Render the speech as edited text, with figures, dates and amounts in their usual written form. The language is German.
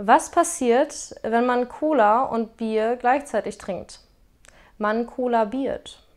Was passiert, wenn man Cola und Bier gleichzeitig trinkt? Man kollabiert.